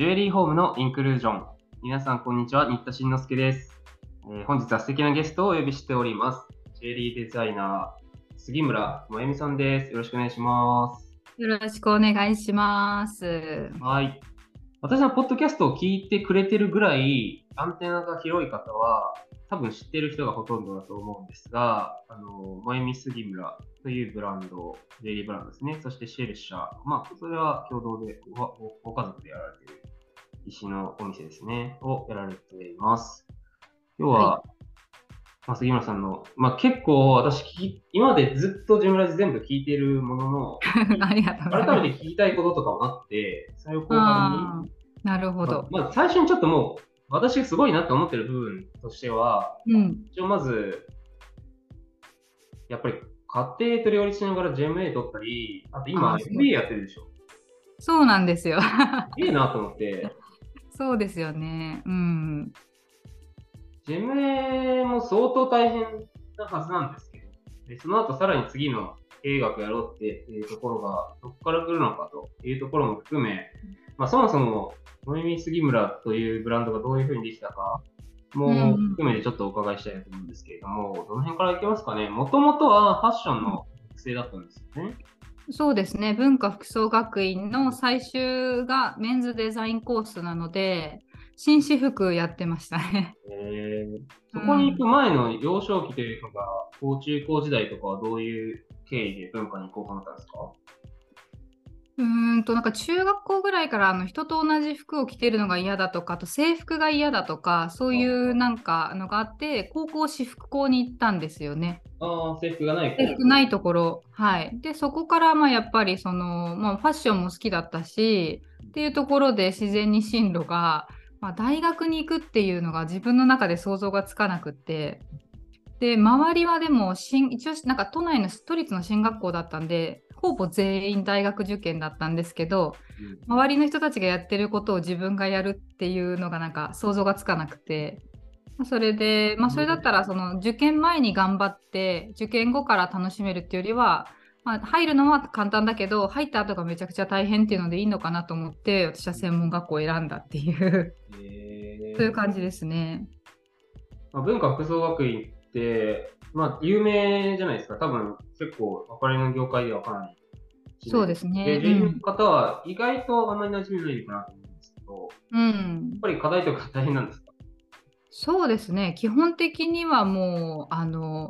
ジュエリーホームのインクルージョン。皆さんこんにちは、新田慎之介です。本日は素敵なゲストをお呼びしております。ジュエリーデザイナー杉村萌実さんです。よろしくお願いします。よろしくお願いします。はい、私のポッドキャストを聞いてくれてるぐらいアンテナが広い方は多分知ってる人がほとんどだと思うんですが、萌実杉村というブランド、ジュエリーブランドですね。そしてシェルシャー、それは共同でご家族でやられている石のお店ですねをやられています。今日は、はい、杉村さんの、結構私今までずっとジェムラジ全部聞いてるもののありがとうございます。改めて聞きたいこととかもあって、それを後半に、なるほど、最初にちょっともう私すごいなと思ってる部分としては、一応まずやっぱり家庭と両立しながら GEM-A 取ったり、あと今 MBA やってるでしょ。そうなんですよいいなと思って。そうですよね。GEM-A も相当大変なはずなんですけど、その後さらに次の経営学やろうっていうところがどこから来るのかというところも含め、そもそも萌実杉村というブランドがどういうふうにできたかも含めてちょっとお伺いしたいなと思うんですけれども、どの辺からいけますかね。もともとはファッションの学生だったんですよね。そうですね、文化服装学院の最終がメンズデザインコースなので、紳士服やってましたね。そこに行く前の幼少期というのが、中高時代とかはどういう経緯で文化に行こうと思ったんですか？中学校ぐらいから人と同じ服を着てるのが嫌だとか、あと制服が嫌だとか、そういうのがあって、高校私服校に行ったんですよね。制服がない制服ないところ、でそこからやっぱりファッションも好きだったしっていうところで、自然に進路が大学に行くっていうのが自分の中で想像がつかなくて、で周りはでも一応都内の都立の進学校だったんで、ほぼ全員大学受験だったんですけど、周りの人たちがやってることを自分がやるっていうのが想像がつかなくて、それで、それだったら受験前に頑張って受験後から楽しめるっていうよりは、入るのは簡単だけど入った後がめちゃくちゃ大変っていうのでいいのかなと思って、私は専門学校を選んだっていうそういう感じですね。文化服装学院って、有名じゃないですか。多分結構アパレルの業界ではかなり知名ですね。で、そういう方は意外とあんまり馴染みないかなと思うんですけど、やっぱり課題とか大変なんですか？そうですね、基本的にはも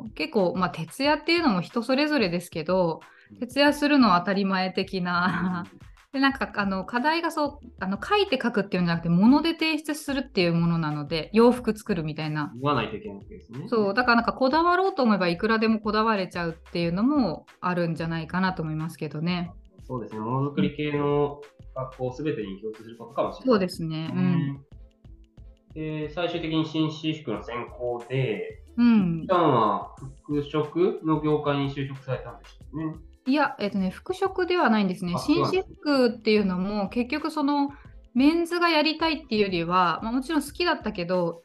う結構、徹夜っていうのも人それぞれですけど、徹夜するのは当たり前的な、で課題が書いて書くっていうんじゃなくて、物で提出するっていうものなので、洋服作るみたいな、言わないといけないですね。そうだからこだわろうと思えばいくらでもこだわれちゃうっていうのもあるんじゃないかなと思いますけどね。そうですね、ものづくり系の学校すべてに共通することかもしれない。そうですね。最終的に紳士服の専攻で、一旦は服飾の業界に就職されたんですよね。いや、服飾ではないんですね。紳士服っていうのも結局メンズがやりたいっていうよりは、もちろん好きだったけど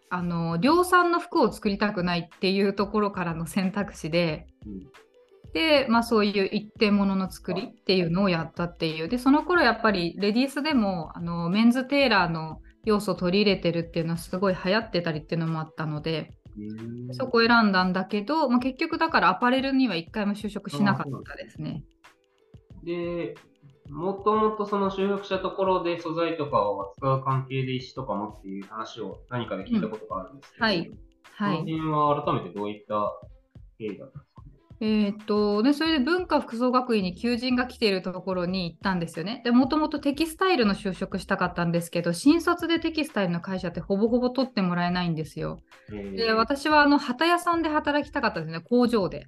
量産の服を作りたくないっていうところからの選択肢で、で、そういう一点物の作りっていうのをやったっていう。でその頃やっぱりレディースでもメンズテーラーの要素を取り入れてるっていうのはすごい流行ってたりっていうのもあったので、そこを選んだんだけど、結局だからアパレルには一回も就職しなかったですね。でもともと就職したところで素材とかを扱う関係で石とかもっていう話を何かで聞いたことがあるんですけど、その辺は改めてどういった経緯だったんですか？それで文化服装学院に求人が来ているところに行ったんですよね。でもともとテキスタイルの就職したかったんですけど、新卒でテキスタイルの会社ってほぼほぼ取ってもらえないんですよ。で私は旗屋さんで働きたかったですね、工場で。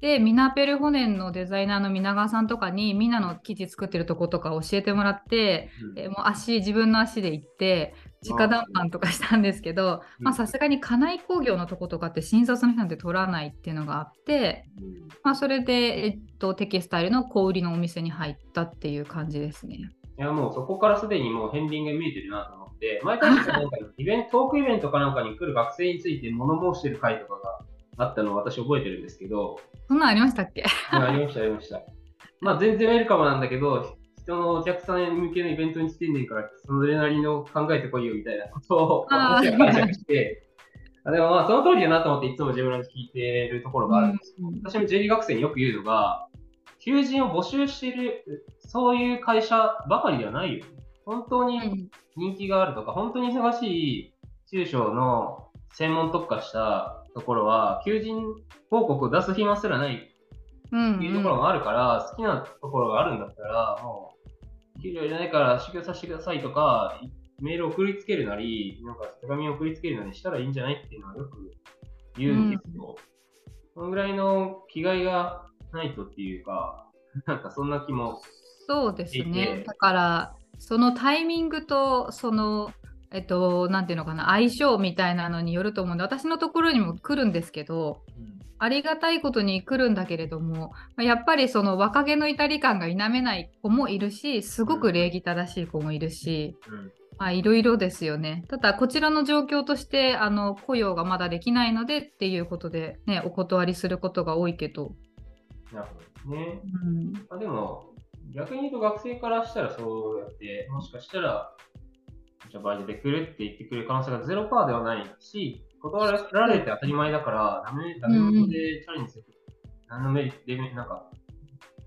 でミナペルホネンのデザイナーの皆川さんとかにみんなの生地作ってるとことか教えてもらって、もう自分の足で行って直談判とかしたんですけど、さすがに家内工業のとことかって新卒の人なんて取らないっていうのがあって、それで、テキスタイルの小売りのお店に入ったっていう感じですね。いやもうそこからすでにもう片鱗が見えてるなと思って、毎回トークイベントかなんかに来る学生について物申してる回とかがあったのを私覚えてるんですけど。そんなんありましたっけ？ありましたありました。全然ウェルカムなんだけど、人のお客さん向けのイベントにしてんねんからそれなりの考えてこいよみたいなことを私は解釈してでもまあその通りだなと思っていつも自分らで聞いてるところがあるんですけど、うん、私も経理学生によく言うのが、求人を募集してるそういう会社ばかりではないよ、本当に人気があるとか、本当に忙しい中小の専門特化したところは求人広告を出す暇すらないっていうところもあるから、好きなところがあるんだったらもう給料いらないから修行させてくださいとかメール送りつけるなりなんか手紙を送りつけるなりしたらいいんじゃないっていうのはよく言うんですけど、そのぐらいの気概がないとっていうか、なんかそんな気もそうですね。だからそのタイミングとそのなんていうのかな、相性みたいなのによると思うんで、私のところにも来るんですけど、うん、ありがたいことに来るんだけれども、やっぱりその若気の至り感が否めない子もいるし、すごく礼儀正しい子もいるし、いろいろですよね。ただこちらの状況として雇用がまだできないのでっていうことで、ね、お断りすることが多いけど。なるほどね、うん、でも逆に言うと学生からしたらそうやってもしかしたらじゃあバイトで来るって言ってくる可能性がゼロパーではないし、断られて当たり前だからダメ元でチャレンジする、何のメリットなんか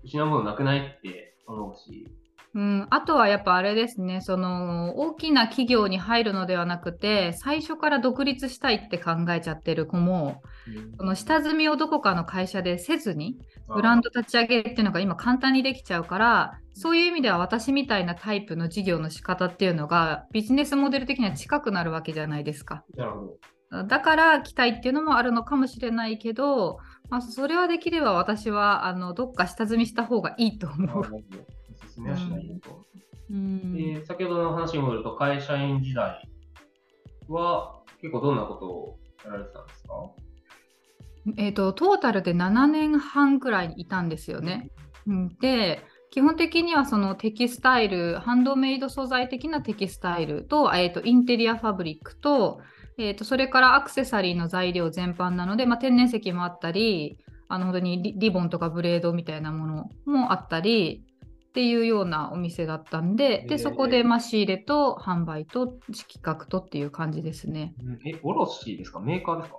失うものなくないって思うし、うん、あとはやっぱあれですね、その大きな企業に入るのではなくて最初から独立したいって考えちゃってる子も、その下積みをどこかの会社でせずにブランド立ち上げっていうのが今簡単にできちゃうから、そういう意味では私みたいなタイプの事業の仕方っていうのがビジネスモデル的には近くなるわけじゃないですか。なるほど。だから期待っていうのもあるのかもしれないけど、まあ、それはできれば私はどっか下積みした方がいいと思う。進めはしないと、うん、で先ほどの話に戻ると会社員時代は結構どんなことをやられてたんですか？トータルで7年半くらいいたんですよね。で基本的にはそのテキスタイル、ハンドメイド素材的なテキスタイル とインテリアファブリック とそれからアクセサリーの材料全般なので、まあ、天然石もあったり本当に リボンとかブレードみたいなものもあったりっていうようなお店だったんで、そこでまあ仕入れと販売と企画とっていう感じですね。卸ですか？メーカーですか？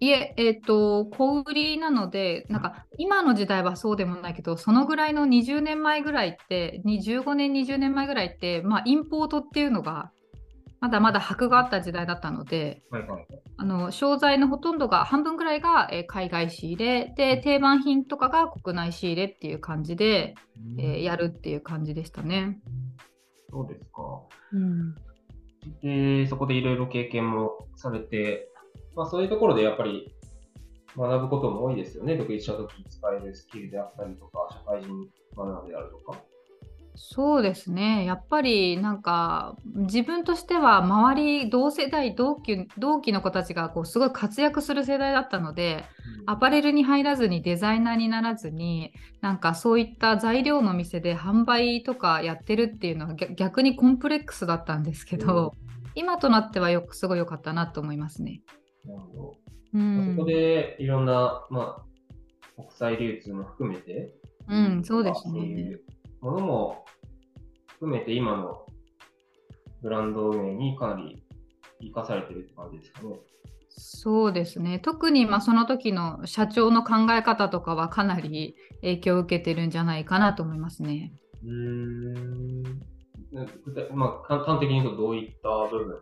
いえ、小売りなので、なんか今の時代はそうでもないけど、そのぐらいの20年前ぐらいって、15年、20年前ぐらいって、まあ、インポートっていうのが、まだまだ箔があった時代だったので、商材のほとんどが、半分ぐらいが海外仕入れで、定番品とかが国内仕入れっていう感じで、やるっていう感じでしたね。そうですか。で、そこでいろいろ経験もされて、まあ、そういうところでやっぱり学ぶことも多いですよね。独立した時に使えるスキルであったりとか、社会人マナーであるとか。そうですね。やっぱりなんか自分としては周り同世代同期の子たちがこうすごい活躍する世代だったので、アパレルに入らずにデザイナーにならずに、なんかそういった材料の店で販売とかやってるっていうのは逆にコンプレックスだったんですけど、今となってはすごい良かったなと思いますね。なるほど。そこでいろんな、まあ、国際流通も含めて、そうですね。いうものも含めて今のブランド運営にかなり生かされてるって感じですかね。そうですね。特にまあその時の社長の考え方とかはかなり影響を受けてるんじゃないかなと思いますね。まあ、端的に言うとどういった部分？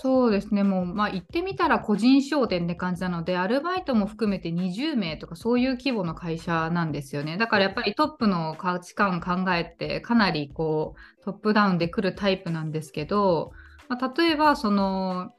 そうですね。もう、まあ、言ってみたら個人商店って感じなので、アルバイトも含めて20名とかそういう規模の会社なんですよね。だからやっぱりトップの価値観考えてかなりこうトップダウンで来るタイプなんですけど、まあ、例えばその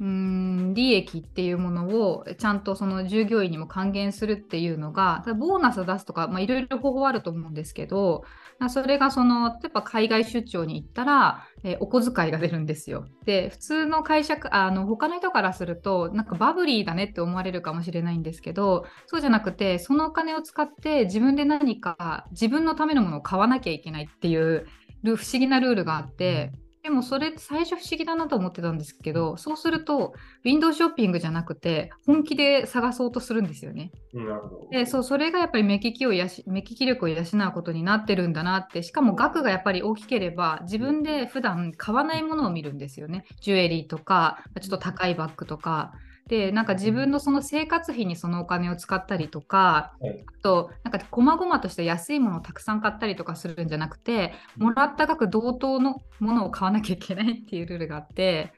利益っていうものをちゃんとその従業員にも還元するっていうのが、ボーナス出すとかいろいろ方法あると思うんですけど、それがその例えば海外出張に行ったらお小遣いが出るんですよ。で普通の会社他の人からするとなんかバブリーだねって思われるかもしれないんですけど、そうじゃなくてそのお金を使って自分で何か自分のためのものを買わなきゃいけないっていう不思議なルールがあって、でもそれって最初不思議だなと思ってたんですけど、そうするとウィンドウショッピングじゃなくて本気で探そうとするんですよね。なるほど。で、それがやっぱり目利き力を養うことになってるんだなって。しかも額がやっぱり大きければ自分で普段買わないものを見るんですよね。ジュエリーとかちょっと高いバッグとかで、なんか自分のその生活費にそのお金を使ったりとか、はい、あとなんかこまごまとして安いものをたくさん買ったりとかするんじゃなくて、もらった額同等のものを買わなきゃいけないっていうルールがあって、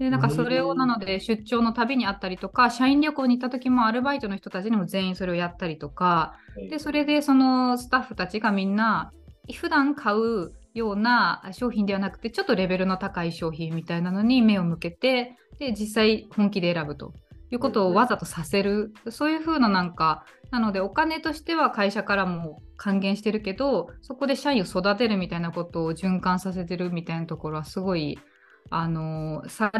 でなんかそれをなので出張の旅にあったりとか、社員旅行に行った時もアルバイトの人たちにも全員それをやったりとかで、それでそのスタッフたちがみんな普段買うような商品ではなくてちょっとレベルの高い商品みたいなのに目を向けて、で実際本気で選ぶということをわざとさせる、そういう風ななんかなので、お金としては会社からも還元してるけど、そこで社員を育てるみたいなことを循環させてるみたいなところはすごいさ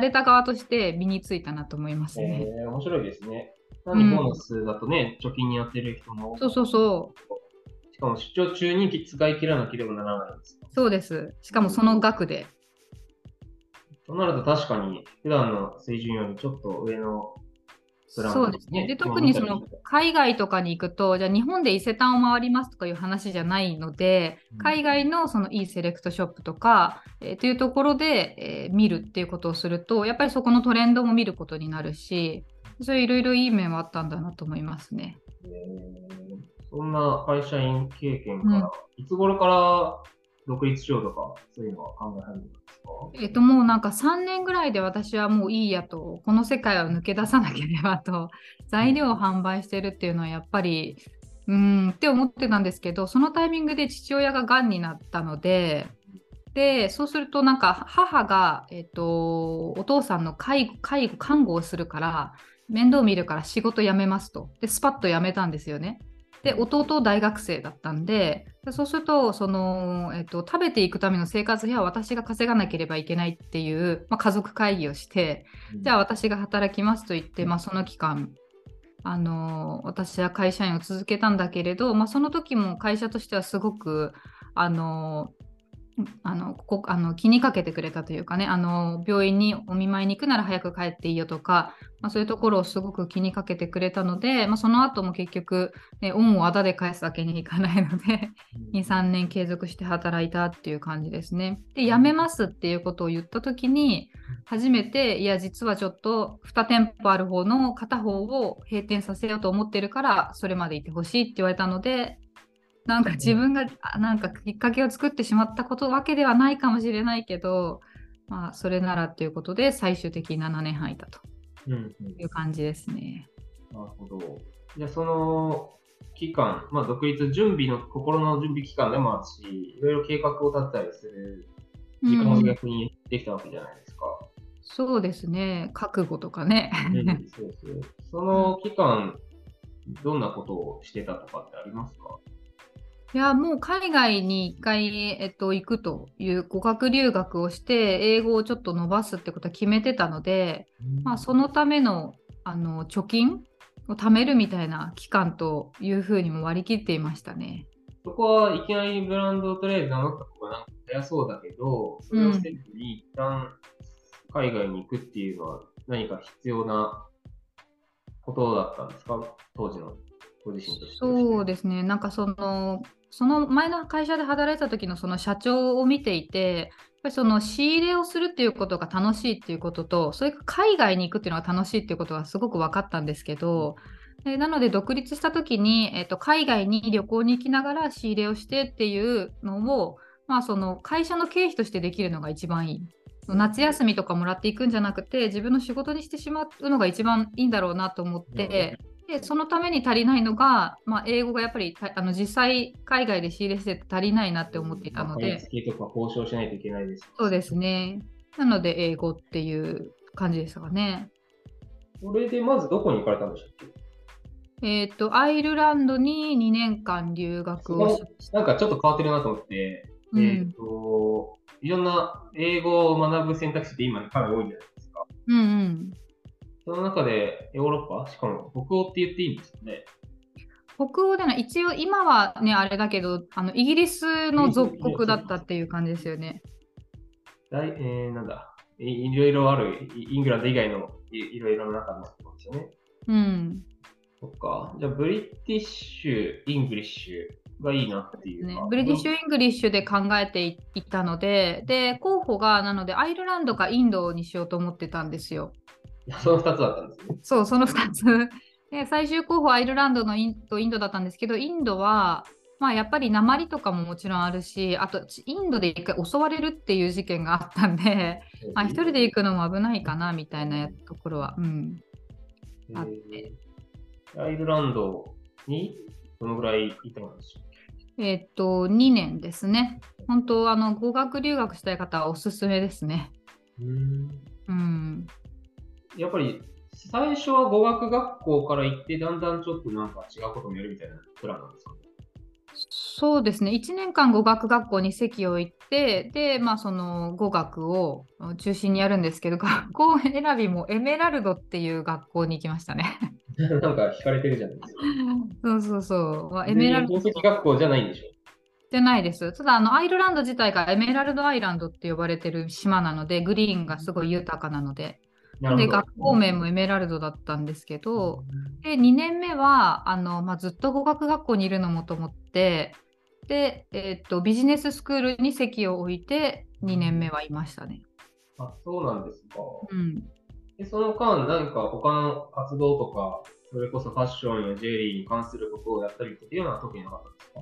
れた側として身についたなと思いますね。面白いですね。ボーナスだとね、貯金にやってる人もそう。しかも出張中に使い切らなければならないんですか。そうです。しかもその額でとなると、確かに普段の水準よりちょっと上のプランですね。そうですね。で、特にその海外とかに行くと、じゃあ日本で伊勢丹を回りますとかいう話じゃないので、海外のそのいいセレクトショップとか、というところで、見るっていうことをすると、やっぱりそこのトレンドも見ることになるし、それいろいろいい面はあったんだなと思いますね。そんな会社員経験から、いつ頃から独立しようとか、そういうのは考え始めたんですか？もうなんか3年ぐらいで私はもういいやと、この世界を抜け出さなければと、材料を販売してるっていうのはやっぱりって思ってたんですけど、そのタイミングで父親ががんになったので、でそうするとなんか母が、お父さんの看護をするから、面倒見るから仕事辞めますと。でスパッと辞めたんですよね。で弟大学生だったんで、そうするとその、食べていくための生活費は私が稼がなければいけないっていう、家族会議をして、じゃあ私が働きますと言って、その期間私は会社員を続けたんだけれど、その時も会社としてはすごく気にかけてくれたというかね、病院にお見舞いに行くなら早く帰っていいよとか、そういうところをすごく気にかけてくれたので、その後も結局、恩をあだで返すわけにいかないので2、3年継続して働いたっていう感じですね。で辞めますっていうことを言った時に初めて、いや実はちょっと2店舗ある方の片方を閉店させようと思ってるからそれまでいてほしいって言われたので、なんか自分がなんかきっかけを作ってしまったわけではないかもしれないけど、それならということで最終的に7年半いたという感じですね。なるほど。じゃあその期間、独立準備の心の準備期間でもあるし、いろいろ計画を立てたりする時間を逆にできたわけじゃないですか。そうですね。覚悟とかね。そう。その期間、どんなことをしてたとかってありますか？いやもう海外に1回、行くという語学留学をして英語をちょっと伸ばすってことは決めてたので、そのための、貯金を貯めるみたいな期間というふうにも割り切っていましたね。そこはいきなりブランドをとりあえず名乗った方がなんか早そうだけど、それをせずに一旦海外に行くっていうのは何か必要なことだったんですか、当時のご自身として。そうですね。なんかその前の会社で働いてた時のその社長を見ていて、やっぱりその仕入れをするっていうことが楽しいっていうことと、それが海外に行くっていうのが楽しいっていうことがすごく分かったんですけど、なので独立した時に、海外に旅行に行きながら仕入れをしてっていうのを、その会社の経費としてできるのが一番いい。夏休みとかもらっていくんじゃなくて自分の仕事にしてしまうのが一番いいんだろうなと思って。でそのために足りないのが、英語がやっぱり実際海外で仕入れしてて足りないなって思っていたので、買い付けとか交渉しないといけないです。そうですね。なので英語っていう感じでしたかね。それでまずどこに行かれたんでしたっけ？アイルランドに2年間留学をしました。なんかちょっと変わってるなと思って、いろんな英語を学ぶ選択肢って今かなり多いじゃないですか。その中でヨーロッパ、しかも北欧って言っていいんですよね。北欧での一応今はねあれだけど、イギリスの属国だったっていう感じですよね。いろいろある、イングランド以外のいろいろな中のってことですよね。うん。そっか。じゃあ、ブリティッシュ、イングリッシュがいいなっていうか、ね。ブリティッシュ、イングリッシュで考えていったので、で、候補が、なので、アイルランドかインドにしようと思ってたんですよ。その2つだったんですね。そう、その2つ。で、最終候補はアイルランドのインドだったんですけど、インドは、まあ、やっぱり鉛とかももちろんあるし、あとインドで一回襲われるっていう事件があったんで、まあ、一人で行くのも危ないかなみたいなところは、うん、あって。アイルランドにどのぐらいいたんでしょうか？2年ですね。本当語学留学したい方はおすすめですね。うん。やっぱり最初は語学学校から行って、だんだんちょっとなんか違うこともやるみたいなプランなんですかね。そうですね、1年間語学学校に籍を置いて、で、まあ、その語学を中心にやるんですけど、学校選びもエメラルドっていう学校に行きましたね。なんか惹かれてるじゃないですか。そうそうそう。エメラルド。宝石学校じゃないんでしょ？じゃないです。ただアイルランド自体がエメラルドアイランドって呼ばれてる島なので、グリーンがすごい豊かなので。で学校名もエメラルドだったんですけど、で2年目はまあ、ずっと語学学校にいるのもと思ってで、ビジネススクールに籍を置いて2年目はいましたね。あ、そうなんですか。うん、でその間何か他の活動とかそれこそファッションやジュエリーに関することをやったりっていうのは特になかった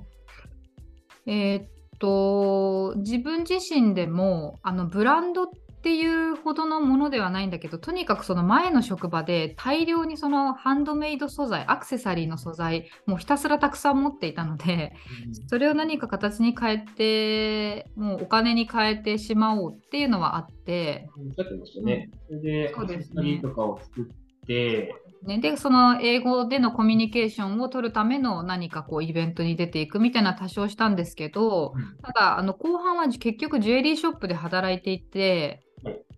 ですか？自分自身でもブランドっていうほどのものではないんだけど、とにかくその前の職場で大量にそのハンドメイド素材、アクセサリーの素材もうひたすらたくさん持っていたので、うん、それを何か形に変えてもうお金に変えてしまおうっていうのはあって、だってましたね。それでアクセサリーとかを作って、ね、でその英語でのコミュニケーションを取るための何かこうイベントに出ていくみたいな多少したんですけど、うん、ただ後半は結局ジュエリーショップで働いていて。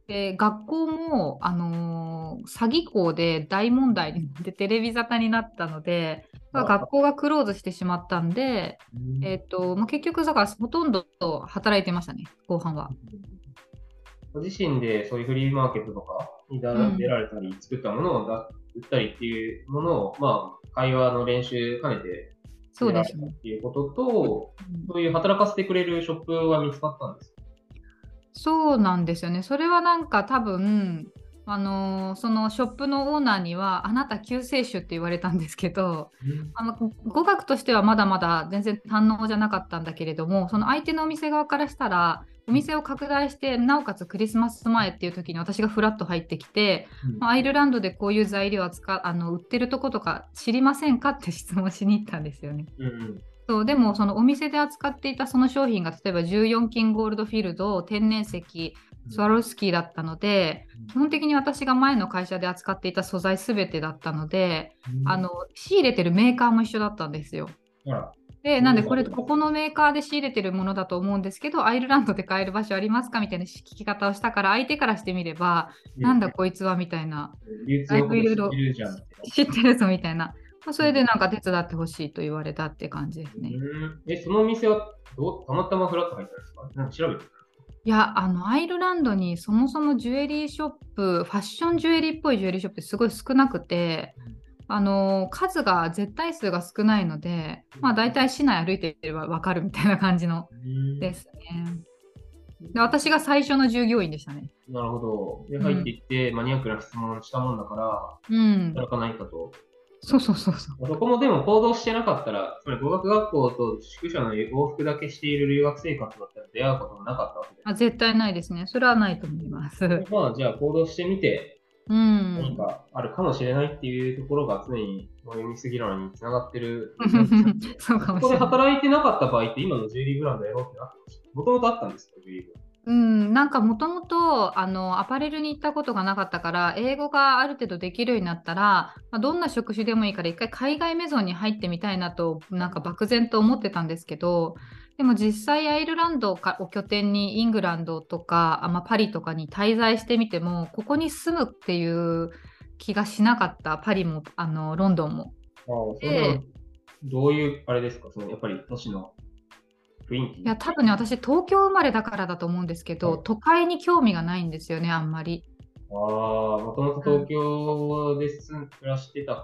学校も、詐欺校で大問題になってテレビ沙汰になったので学校がクローズしてしまったんで、まあ、結局だからほとんど働いてましたね後半は。ご自身でそういうフリーマーケットとかに出られたり、うん、作ったものを売ったりっていうものを、まあ、会話の練習兼ねてそうですっていうことと、うん、そういう働かせてくれるショップが見つかったんですか？そうなんですよね。それはなんか多分そのショップのオーナーにはあなた救世主って言われたんですけど、語学としてはまだまだ全然堪能じゃなかったんだけれども、その相手のお店側からしたらお店を拡大してなおかつクリスマス前っていう時に私がフラッと入ってきて、うん、アイルランドでこういう材料を売ってるとことか知りませんかって質問しに行ったんですよね。うん、そうでもそのお店で扱っていたその商品が例えば14金ゴールドフィルド、天然石、スワロフスキーだったので、基本的に私が前の会社で扱っていた素材すべてだったので、仕入れてるメーカーも一緒だったんですよ。でなんでここのメーカーで仕入れてるものだと思うんですけど、アイルランドで買える場所ありますかみたいな聞き方をしたから、相手からしてみればなんだこいつはみたいな、だいぶいろいろ知ってるぞみたいな。それでなんか手伝ってほしいと言われたって感じですね。そのお店はたまたまフラッと入ったんですか？なんか調べてたんですか？いや、アイルランドにそもそもジュエリーショップ、ファッションジュエリーっぽいジュエリーショップってすごい少なくて、数が絶対数が少ないので、まあだいたい市内歩いていればわかるみたいな感じのですね。で私が最初の従業員でしたね。なるほど。で入っていって、マニアックな質問したもんだから、働かないかと。そう。そこもでも行動してなかったら、つまり語学学校と宿舎の往復だけしている留学生活だったら出会うこともなかったわけです。あ、絶対ないですね。それはないと思います。まあ、じゃあ行動してみて、何かあるかもしれないっていうところが常に読みすぎるのにつながってる。そうかもしれない。そこで働いてなかった場合って今のジュエリーブランドやろうってもともとあったんですか？ジュエリーブランド。なんかもともとアパレルに行ったことがなかったから英語がある程度できるようになったら、まあ、どんな職種でもいいから一回海外メゾンに入ってみたいなとなんか漠然と思ってたんですけど、でも実際アイルランドを拠点にイングランドとか、まあ、パリとかに滞在してみてもここに住むっていう気がしなかった。パリもロンドンも。ああ、それはどういうあれですか？そのやっぱり都市の雰囲気。いや多分ね、私東京生まれだからだと思うんですけど、はい、都会に興味がないんですよね、あんまり。ああ、もともと東京で暮らしてたか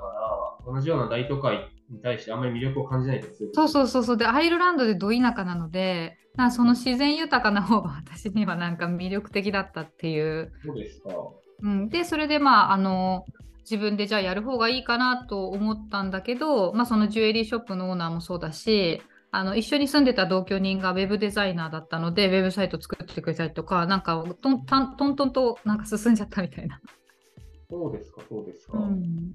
ら、同じような大都会に対してあんまり魅力を感じないですよ。そうそうそうそう。でアイルランドでど田舎なので、なんかその自然豊かな方が私にはなんか魅力的だったっていう。そうですか。うん、でそれでまあ自分でじゃあやる方がいいかなと思ったんだけど、まあ、そのジュエリーショップのオーナーもそうだし、一緒に住んでた同居人がウェブデザイナーだったのでウェブサイト作ってくれたりとか、なんかトントンとなんか進んじゃったみたいな。そうですかそうですか、うん、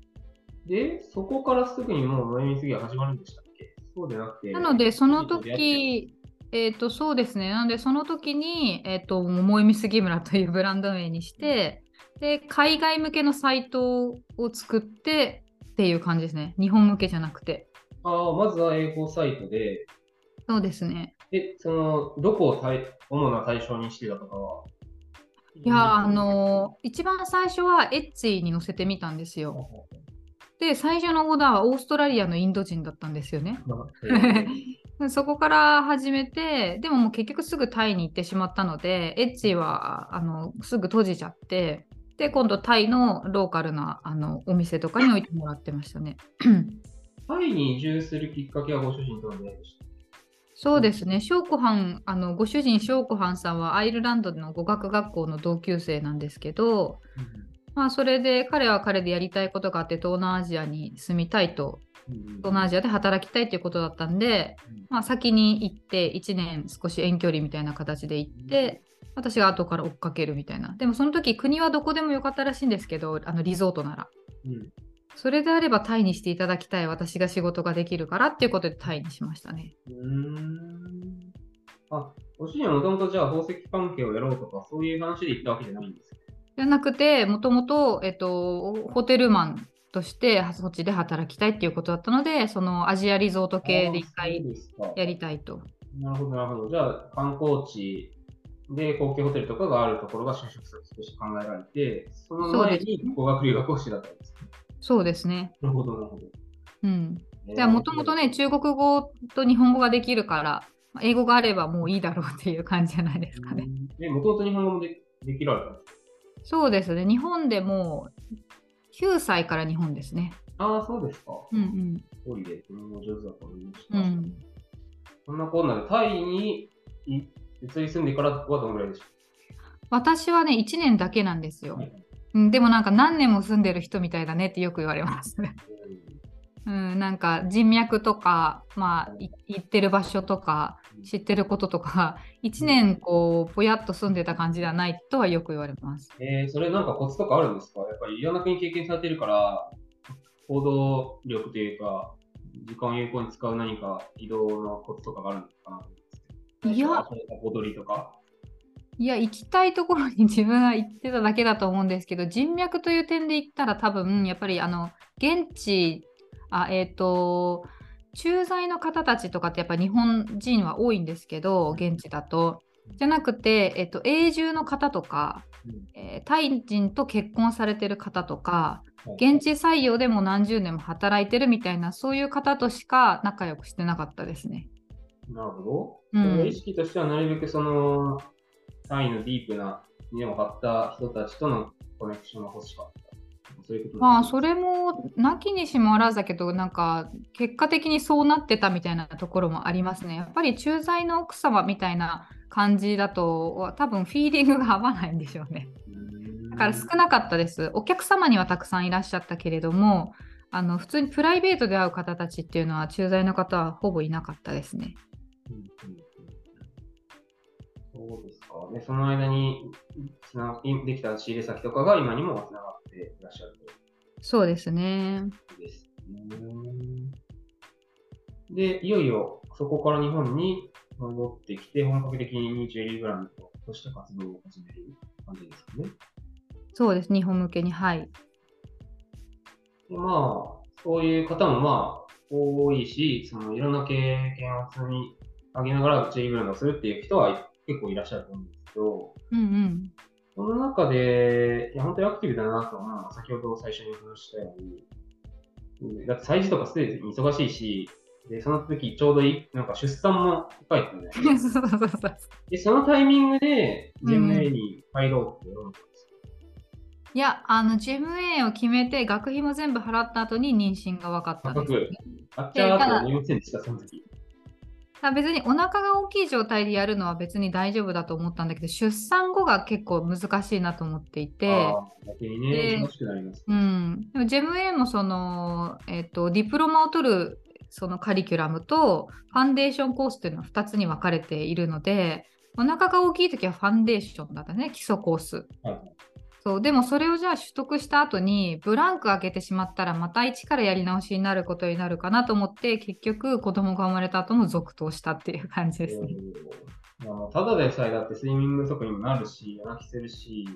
でそこからすぐにもう悩みすぎが始まるんでしたっけ？そうでなくて、なのでその時そうですね、なのでその時に萌実杉村というブランド名にして、うん、で海外向けのサイトを作ってっていう感じですね。日本向けじゃなくて。ああ、まずは英語サイトで。そうですね。で、そのどこを主な対象にしてたとかは。いや、一番最初はエッチに載せてみたんですよ。で、最初のオーダーはオーストラリアのインド人だったんですよね。そこから始めて、でももう結局すぐタイに行ってしまったので、エッチはすぐ閉じちゃって。で今度タイのローカルなお店とかに置いてもらってましたね。タイに移住するきっかけはご主人とは出会いでした。そうですね、ショーコハンご主人ショーコハンさんはアイルランドの語学学校の同級生なんですけど、うん、まあ、それで彼は彼でやりたいことがあって東南アジアに住みたいと、うん、東南アジアで働きたいということだったんで、うん、まあ、先に行って1年少し遠距離みたいな形で行って、うん、私が後から追っかけるみたいな。でもその時国はどこでもよかったらしいんですけど、リゾートなら、うん、それであればタイにしていただきたい、私が仕事ができるからっていうことでタイにしましたね。あ、ご主人はもともとじゃあ宝石関係をやろうとかそういう話で行ったわけじゃないんですか？じゃなくて、もともとホテルマンとしてそっちで働きたいっていうことだったので、そのアジアリゾート系で一回やりたいと。なるほどなるほど。じゃあ観光地で高級ホテルとかがあるところが就職先として考えられて、その前に語学留学をしてたんですね。そうですね。なるほどなるほど。うん。じゃあもともとね、中国語と日本語ができるから、英語があればもういいだろうっていう感じじゃないですかね。もともと日本語もできられたんですか？そうですね。日本でもう9歳から日本ですね。ああ、そうですか。うんうん。一人で日本語上手だと思いました。うん。そんなこんなでタイに住んでからはどのぐらいでしょう？私はね、1年だけなんですよ、うん、でもなんか何年も住んでる人みたいだねってよく言われますうん、なんか人脈とか、まあ、行ってる場所とか知ってることとか1年こうぼやっと住んでた感じではないとはよく言われます、それなんかコツとかあるんですか？やっぱりいろんな国経験されてるから行動力というか時間を有効に使う何か移動のコツとかがあるのかな。いや行きたいところに自分は行ってただけだと思うんですけど、人脈という点で言ったら多分やっぱり現地駐在の方たちとかってやっぱ日本人は多いんですけど、現地だとじゃなくて、永住の方とか、タイ人と結婚されてる方とか、現地採用でも何十年も働いてるみたいな、そういう方としか仲良くしてなかったですね。なるほど、うん、意識としてはなるべくそのタイのディープな目を張った人たちとのコネクションが欲しかった。そういうこと、まあそれもなきにしもあらずだけど、なんか結果的にそうなってたみたいなところもありますね。やっぱり駐在の奥様みたいな感じだと多分フィーリングが合わないんでしょうね。だから少なかったです。お客様にはたくさんいらっしゃったけれども、普通にプライベートで会う方たちっていうのは駐在の方はほぼいなかったですね。そうですか。でその間にできた仕入れ先とかが今にもつながっていらっしゃると。そうですね。でいよいよそこから日本に戻ってきて本格的にジュエリーブランドとして活動を始める感じですかね。そうです、日本向けに。はい。でまあそういう方もまあ多いし、そのいろんな経験を積み上げながらジュエリーブランドをするっていう人は結構いらっしゃると思うんですけど、うんうん、その中でいや本当にアクティブだなと思うのは、先ほど最初にお話したようにだって催事とかすでに忙しいし、で、その時ちょうどなんか出産も控えてるんだよね。で、そのタイミングで GEM-A に入ろうって思ったんですよ。いや、GEM-A を決めて学費も全部払った後に妊娠が分かったんですよ、ね。あっちゃーって思いませんでした、その時。別にお腹が大きい状態でやるのは別に大丈夫だと思ったんだけど、出産後が結構難しいなと思っていて、でも GEM-A もその、ディプロマを取るそのカリキュラムとファンデーションコースというのは2つに分かれているので、お腹が大きい時はファンデーションだったね、基礎コース、はい、そうでもそれをじゃあ取得した後にブランク開けてしまったらまた一からやり直しになることになるかなと思って、結局子供が生まれた後も続投したっていう感じですね。ただでさえだって睡眠不足にもなるし夜泣きするし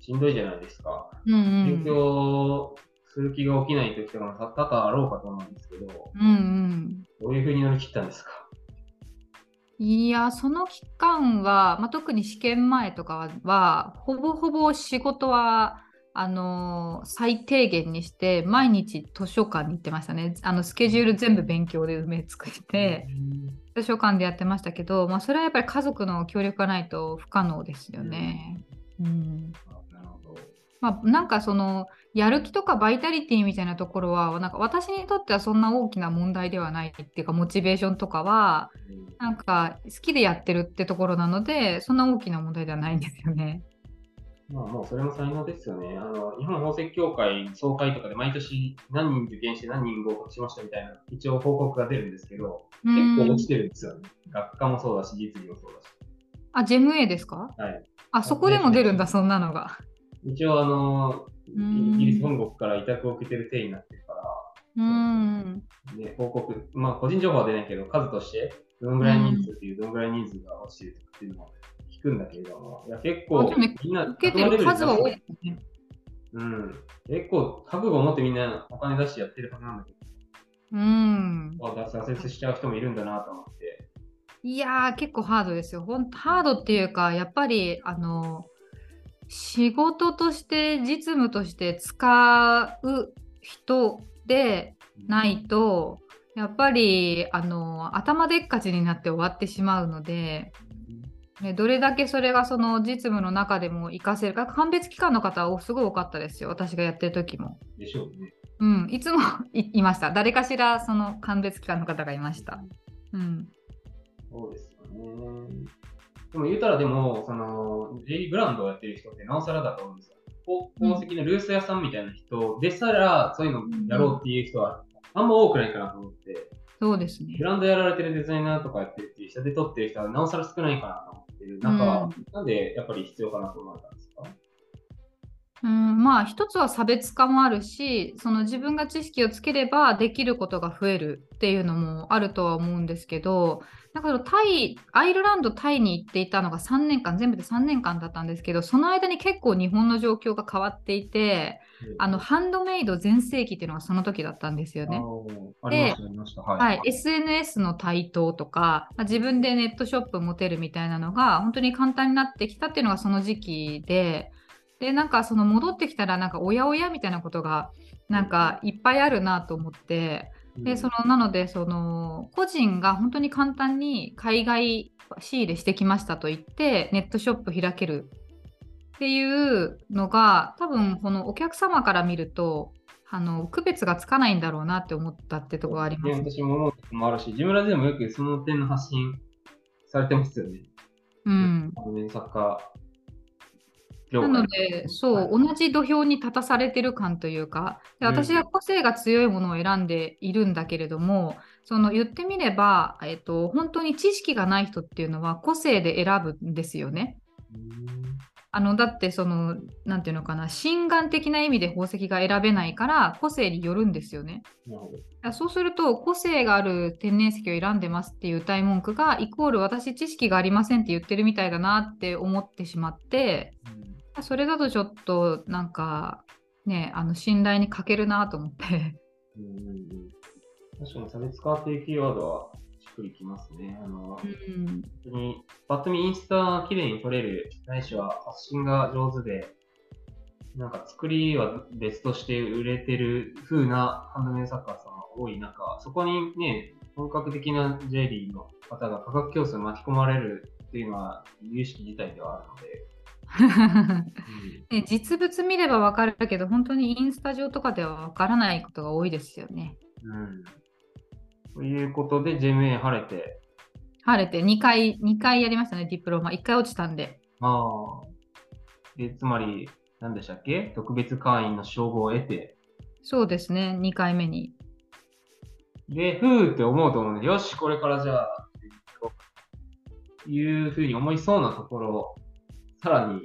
しんどいじゃないですか。勉強する気が起きない時とかも多々あろうかと思うんですけど、どういうふうに乗り切ったんですか？いや、その期間は、特に試験前とかはほぼほぼ仕事は最低限にして毎日図書館に行ってましたね。スケジュール全部勉強で埋め尽くして、図書館でやってましたけど、それはやっぱり家族の協力がないと不可能ですよね。なんかそのやる気とかバイタリティみたいなところはなんか私にとってはそんな大きな問題ではないっていうか、モチベーションとかはなんか好きでやってるってところなので、そんな大きな問題ではないんですよね。もうそれも才能ですよね。日本宝石協会総会とかで毎年何人受験して何人合格しましたみたいな一応報告が出るんですけど、結構落ちてるんですよね。学科もそうだし実技もそうだし。あ、GEM-A ですか？はい。あ、そこでも出るんだ、そんなのが。一応イギリス本国から委託を受けてる体になってるから、で報告、個人情報は出ないけど、数としてどのぐらい人数っていう、どのぐらい人数が落ちてるとかっていうのを聞くんだけれども、いや結構、みんな受けてる数は多いですね。結構、覚悟を持ってみんなお金出してやってるはずなんだけど、挫折しちゃう人もいるんだなと思って。いやー、結構ハードですよ。本当ハードっていうか、やっぱり、仕事として実務として使う人でないと、やっぱり頭でっかちになって終わってしまうので、どれだけそれがその実務の中でも活かせるか。鑑別機関の方はすごい多かったですよ、私がやってる時も。でしょうね。いつもいました、誰かしらその鑑別機関の方がいました。そうですよね。でも言うたら、でもその J ブランドをやってる人ってなおさらだと思うんですよ。宝石のルース屋さんみたいな人でしたら、そういうのやろうっていう人はあんま多くないかなと思って。そうですね。ブランドやられてるデザイナーとかやってるっていう人で撮ってる人はなおさら少ないかなと思ってる。なんでやっぱり必要かなと思われたんですか？一つは差別化もあるし、その自分が知識をつければできることが増えるっていうのもあるとは思うんですけど、アイルランド、タイに行っていたのが3年間、全部で3年間だったんですけど、その間に結構日本の状況が変わっていて、ハンドメイド全盛期っていうのがその時だったんですよね。で、SNS の台頭とか、自分でネットショップ持てるみたいなのが本当に簡単になってきたっていうのがその時期で、なんかその戻ってきたらなんかおやおやみたいなことがなんかいっぱいあるなと思って、でなのでその個人が本当に簡単に海外仕入れしてきましたと言ってネットショップ開けるっていうのが、多分このお客様から見ると区別がつかないんだろうなって思ったってところがあります。私も思うこともあるし、自分らでもよくその点の発信されてますよね。作家なので、同じ土俵に立たされてる感というか、私は個性が強いものを選んでいるんだけれども、その言ってみれば、本当に知識がない人っていうのは個性で選ぶんですよね。だってそのなんていうのかな、心眼的な意味で宝石が選べないから個性によるんですよね。そうすると個性がある天然石を選んでますっていう謳い文句がイコール私知識がありませんって言ってるみたいだなって思ってしまって。それだとちょっとなんかね、信頼に欠けるなと思って。確かに差別化っていうキーワードはしっくりきますね。本当にパッと見インスタ綺麗に撮れる、ないしは発信が上手で、なんか作りは別として売れてる風なハンドメイド作家さんは多い中、そこにね、本格的な J リーグの方が価格競争に巻き込まれるっていうのは、有意識自体ではあるので、うんね、実物見れば分かるけど、本当にインスタ上とかでは分からないことが多いですよね。うん、ということで、GEM-A 晴れて2回やりましたね、ディプローマ。1回落ちたんで。あでつまり、何でしたっけ、特別会員の称号を得て。そうですね、2回目に。で、ふーって思うと思うんで、よし、これからじゃあ、いうふうに思いそうなところ、さらに、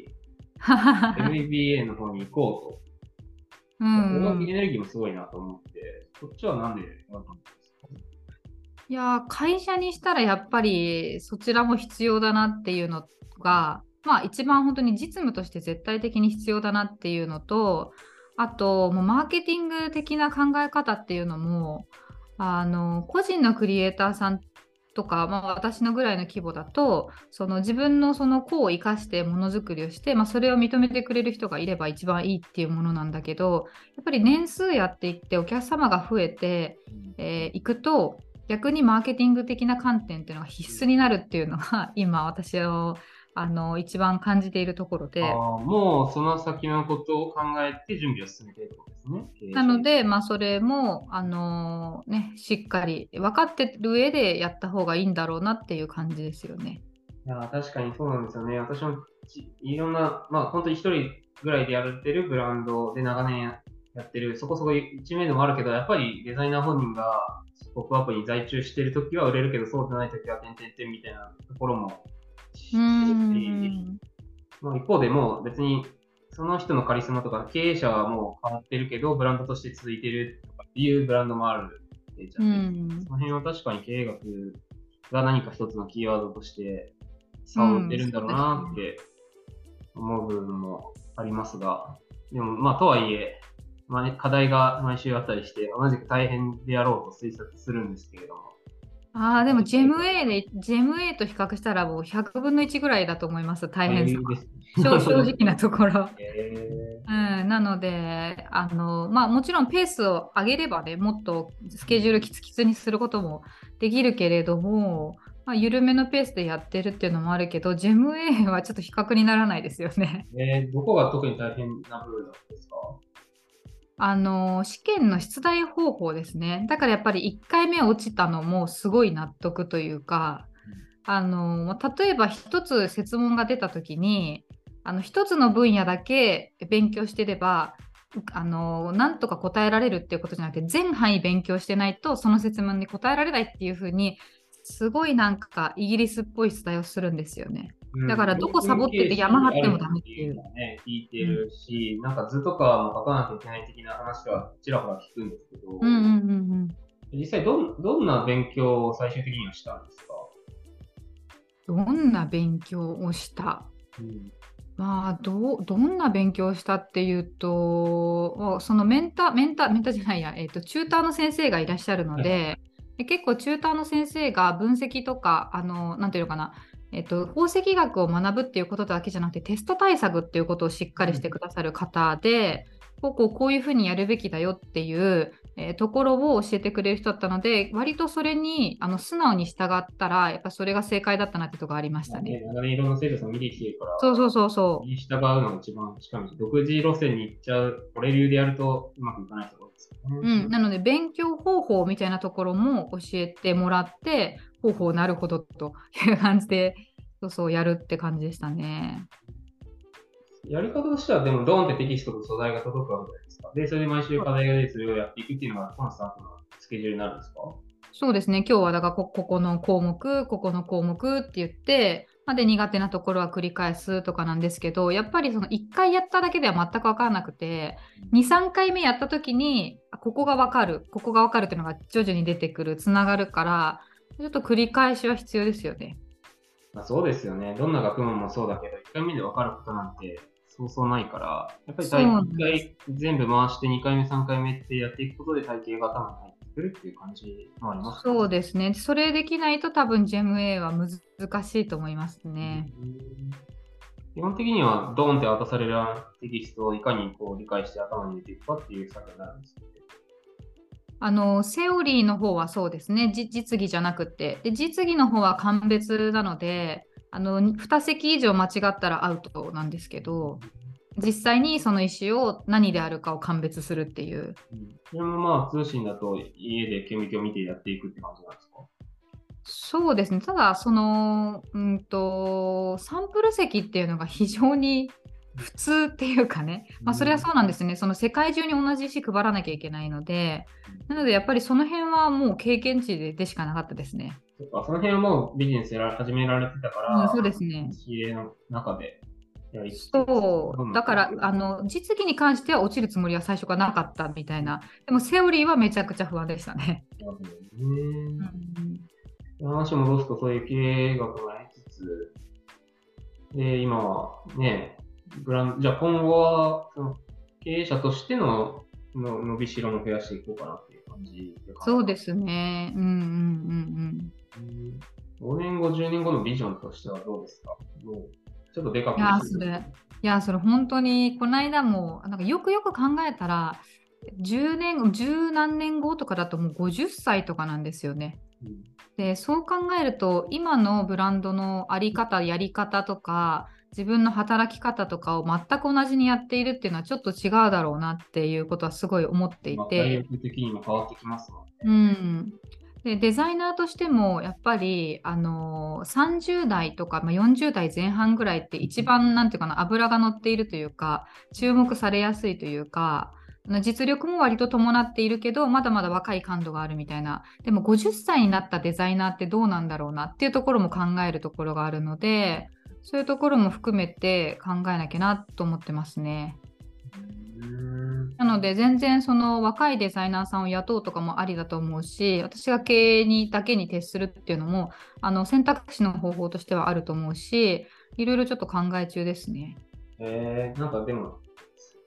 MBA の方に行こうと。うん。エネルギーもすごいなと思って、こっちはなんでなんですか？いや、会社にしたらやっぱり、そちらも必要だなっていうのが、まあ一番本当に実務として絶対的に必要だなっていうのと、あともうマーケティング的な考え方っていうのも、個人のクリエイターさんとか、まあ、私のぐらいの規模だと、その自分のその個を生かしてものづくりをして、まあ、それを認めてくれる人がいれば一番いいっていうものなんだけど、やっぱり年数やっていってお客様が増えていくと、逆にマーケティング的な観点っていうのが必須になるっていうのが今私の一番感じているところで、もうその先のことを考えて準備を進めていることですね。なので、まあ、それも、ね、しっかり分かってる上でやった方がいいんだろうなっていう感じですよね。いや確かにそうなんですよね。私もいろんな、まあ、本当に一人ぐらいでやってるブランドで長年やってる、そこそこ知名度もあるけど、やっぱりデザイナー本人がポップアップに在中してるときは売れるけど、そうじゃないときは点々点みたいなところも、まあ、一方でもう別にその人のカリスマとか経営者はもう変わってるけどブランドとして続いてるとかっていうブランドもあるじゃないですか。その辺は確かに経営学が何か一つのキーワードとして差を打ってるんだろうなって思う部分もありますが、でもまあとはいえ、まあね、課題が毎週あったりして同じく大変であろうと推察するんですけれども、でも GEM-A と比較したらもう100分の1ぐらいだと思います、大変さ。正直なところ。なのでまあ、もちろんペースを上げればね、もっとスケジュールキツキツにすることもできるけれども、まあ、緩めのペースでやってるっていうのもあるけど、GEM-A はちょっと比較にならないですよね。どこが特に大変な部分なんですか？試験の出題方法ですね。だからやっぱり1回目落ちたのもすごい納得というか、例えば1つ設問が出た時に1つの分野だけ勉強してればなんとか答えられるっていうことじゃなくて、全範囲勉強してないとその設問に答えられないっていう風に、すごいなんかイギリスっぽい出題をするんですよね。だからどこサボってて山張ってもダメっていうのはね、聞いてるし、なんか図とかも書かなきゃいけない的な話はちらほら聞くんですけど、実際どんな勉強を最終的にはしたんですか？どんな勉強をした、まあどんな勉強をしたっていうと、そのメンターじゃないや、チューターの先生がいらっしゃるので、結構チューターの先生が分析とかなんていうのかな、宝石学を学ぶっていうことだけじゃなくて、テスト対策っていうことをしっかりしてくださる方で、こういうふうにやるべきだよっていう、ところを教えてくれる人だったので、割とそれに素直に従ったら、やっぱそれが正解だったなってとこありましたね。長年いろんな生徒さん見てきてるから、そうに従うのが一番近道。独自路線に行っちゃう、これ流でやるとうまくいかないところですよね。なので勉強方法みたいなところも教えてもらって、なるほどという感じで、そうやるって感じでしたね。やり方としては、でもドーンってテキストと素材が届くわけじゃないですか。で、それで毎週課題が出て、それをやっていくっていうのがコンスタントなスケジュールになるんですか？そうですね。今日はだからここの項目、ここの項目って言って、で苦手なところは繰り返すとかなんですけど、やっぱりその1回やっただけでは全く分からなくて、2、3回目やった時に、ここが分かるっていうのが徐々に出てくる、つながるから、ちょっと繰り返しは必要ですよね。そうですよね。どんな学問もそうだけど、1回目で分かることなんてそうそうないから、やっぱり1回全部回して2回目3回目ってやっていくことで体系が頭に入ってくるっていう感じもありますね。そうですね。それできないと多分 GEM-A は難しいと思いますね。基本的にはドーンって渡されるテキストをいかに理解して頭に入れていくかっていう作業になるんですけど、セオリーの方はそうですね、実技じゃなくて、で実技の方は鑑別なので、2席以上間違ったらアウトなんですけど、実際にその石を何であるかを鑑別するっていう。それもまあ通信だと家で顕微鏡を見てやっていくって感じなんですか？そうですね、ただその、サンプル積っていうのが非常に普通っていうかね、まあ、それはそうなんですね、その世界中に同じ石配らなきゃいけないので、なのでやっぱりその辺はもう経験値でしかなかったですね。そっか、その辺はもうビジネス始められてたから、そうですね。石の中で。そうだから実技に関しては落ちるつもりは最初からなかったみたいな、でもセオリーはめちゃくちゃ不安でしたね。話戻すと、そういう経営学もやりつつ、で今はね、じゃあ今後はその経営者としての伸びしろも増やしていこうかなっていう感じで。そうですね。うんうんうんうん。5年後、10年後のビジョンとしてはどうですか？ちょっとでかくしてる。いやそれ本当にこの間もなんかよく考えたら10何年後とかだともう50歳とかなんですよね。うん、でそう考えると今のブランドのあり方やり方とか自分の働き方とかを全く同じにやっているっていうのはちょっと違うだろうなっていうことはすごい思っていて、体力的にも変わってきますもんね。うんでデザイナーとしてもやっぱり30代とか、40代前半ぐらいって一番なんていうかな、脂が乗っているというか注目されやすいというか、実力も割と伴っているけどまだまだ若い感度があるみたいな。でも50歳になったデザイナーってどうなんだろうなっていうところも考えるところがあるので、そういうところも含めて考えなきゃなと思ってますね。なので全然その若いデザイナーさんを雇うとかもありだと思うし、私が経営にだけに徹するっていうのも選択肢の方法としてはあると思うし、いろいろちょっと考え中ですね。なんかでも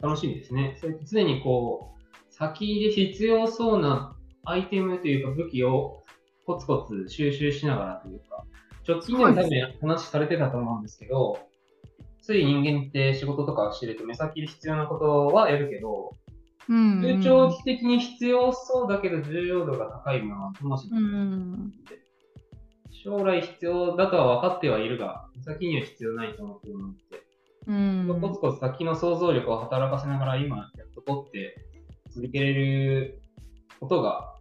楽しみですね。それ常にこう先で必要そうなアイテムというか武器をコツコツ収集しながらというか、直近でも多分話されてたと思うんですけど、つい人間って仕事とかしてると目先で必要なことはやるけど、中長期的に必要そうだけど重要度が高いものは楽しい、将来必要だとは分かってはいるが先には必要ないと思ってるのって、コツコツ先の想像力を働かせながら今やっとこって続けれることが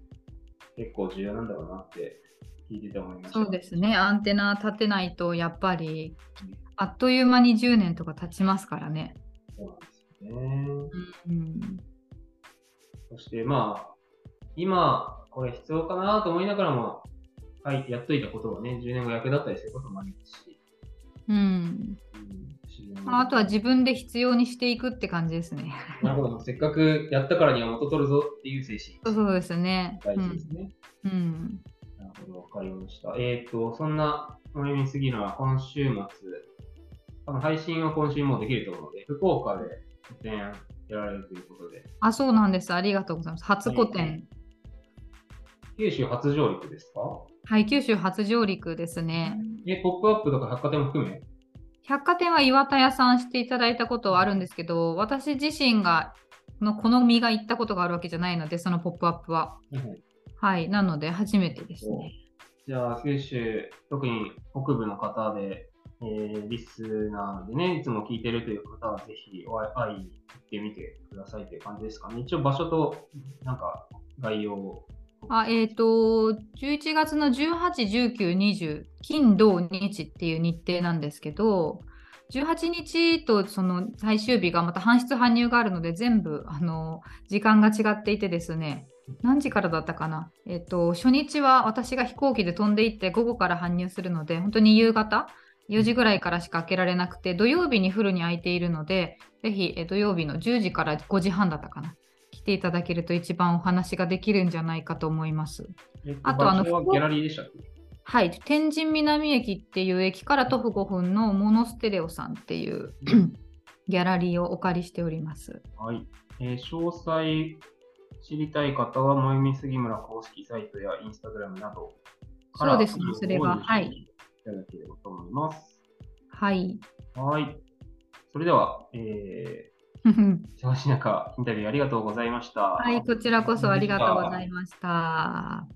結構重要なんだろうなって聞いてて思いました。そうですね、アンテナ立てないとやっぱりあっという間に10年とか経ちますからね。そうなんですね。そしてまあ今これ必要かなと思いながらもやっといたことがね、10年後役立ったりすることもありますし、あとは自分で必要にしていくって感じですね。なるほど、せっかくやったからには元取るぞっていう精神。そうですね。大事ですね。なるほど、わかりました。そんなお読みすぎるのは今週末、配信は今週もできると思うので、福岡で個展やられるということで。あ、そうなんです。ありがとうございます。初個展。九州初上陸ですか？はい、九州初上陸ですね。ポップアップとか百貨店も含め？百貨店は岩田屋さんしていただいたことはあるんですけど、私自身がこの身が行ったことがあるわけじゃないので、そのポップアップは。はい、なので初めてですね。じゃあ九州、特に北部の方で、リスナーでね、いつも聞いてるという方はぜひ会いに行ってみてくださいという感じですかね。一応場所となんか概要を。11月の18、19、20、金、土、日っていう日程なんですけど、18日とその最終日がまた搬出搬入があるので、全部時間が違っていてですね、何時からだったかな、初日は私が飛行機で飛んでいって午後から搬入するので、本当に夕方4時ぐらいからしか開けられなくて、土曜日にフルに空いているので、ぜひ土曜日の10時から5時半だったかな、来ていただけると一番お話ができるんじゃないかと思います。あとギャラリーでしたっけ？はい、天神南駅っていう駅から徒歩5分のモノステレオさんっていうギャラリーをお借りしております。はい、詳細知りたい方は、もえみ杉村公式サイトやインスタグラムなどからご覧いただければと思います。はい。はい。それでは、忙しい中インタビューありがとうございました。はい、こちらこそありがとうございました。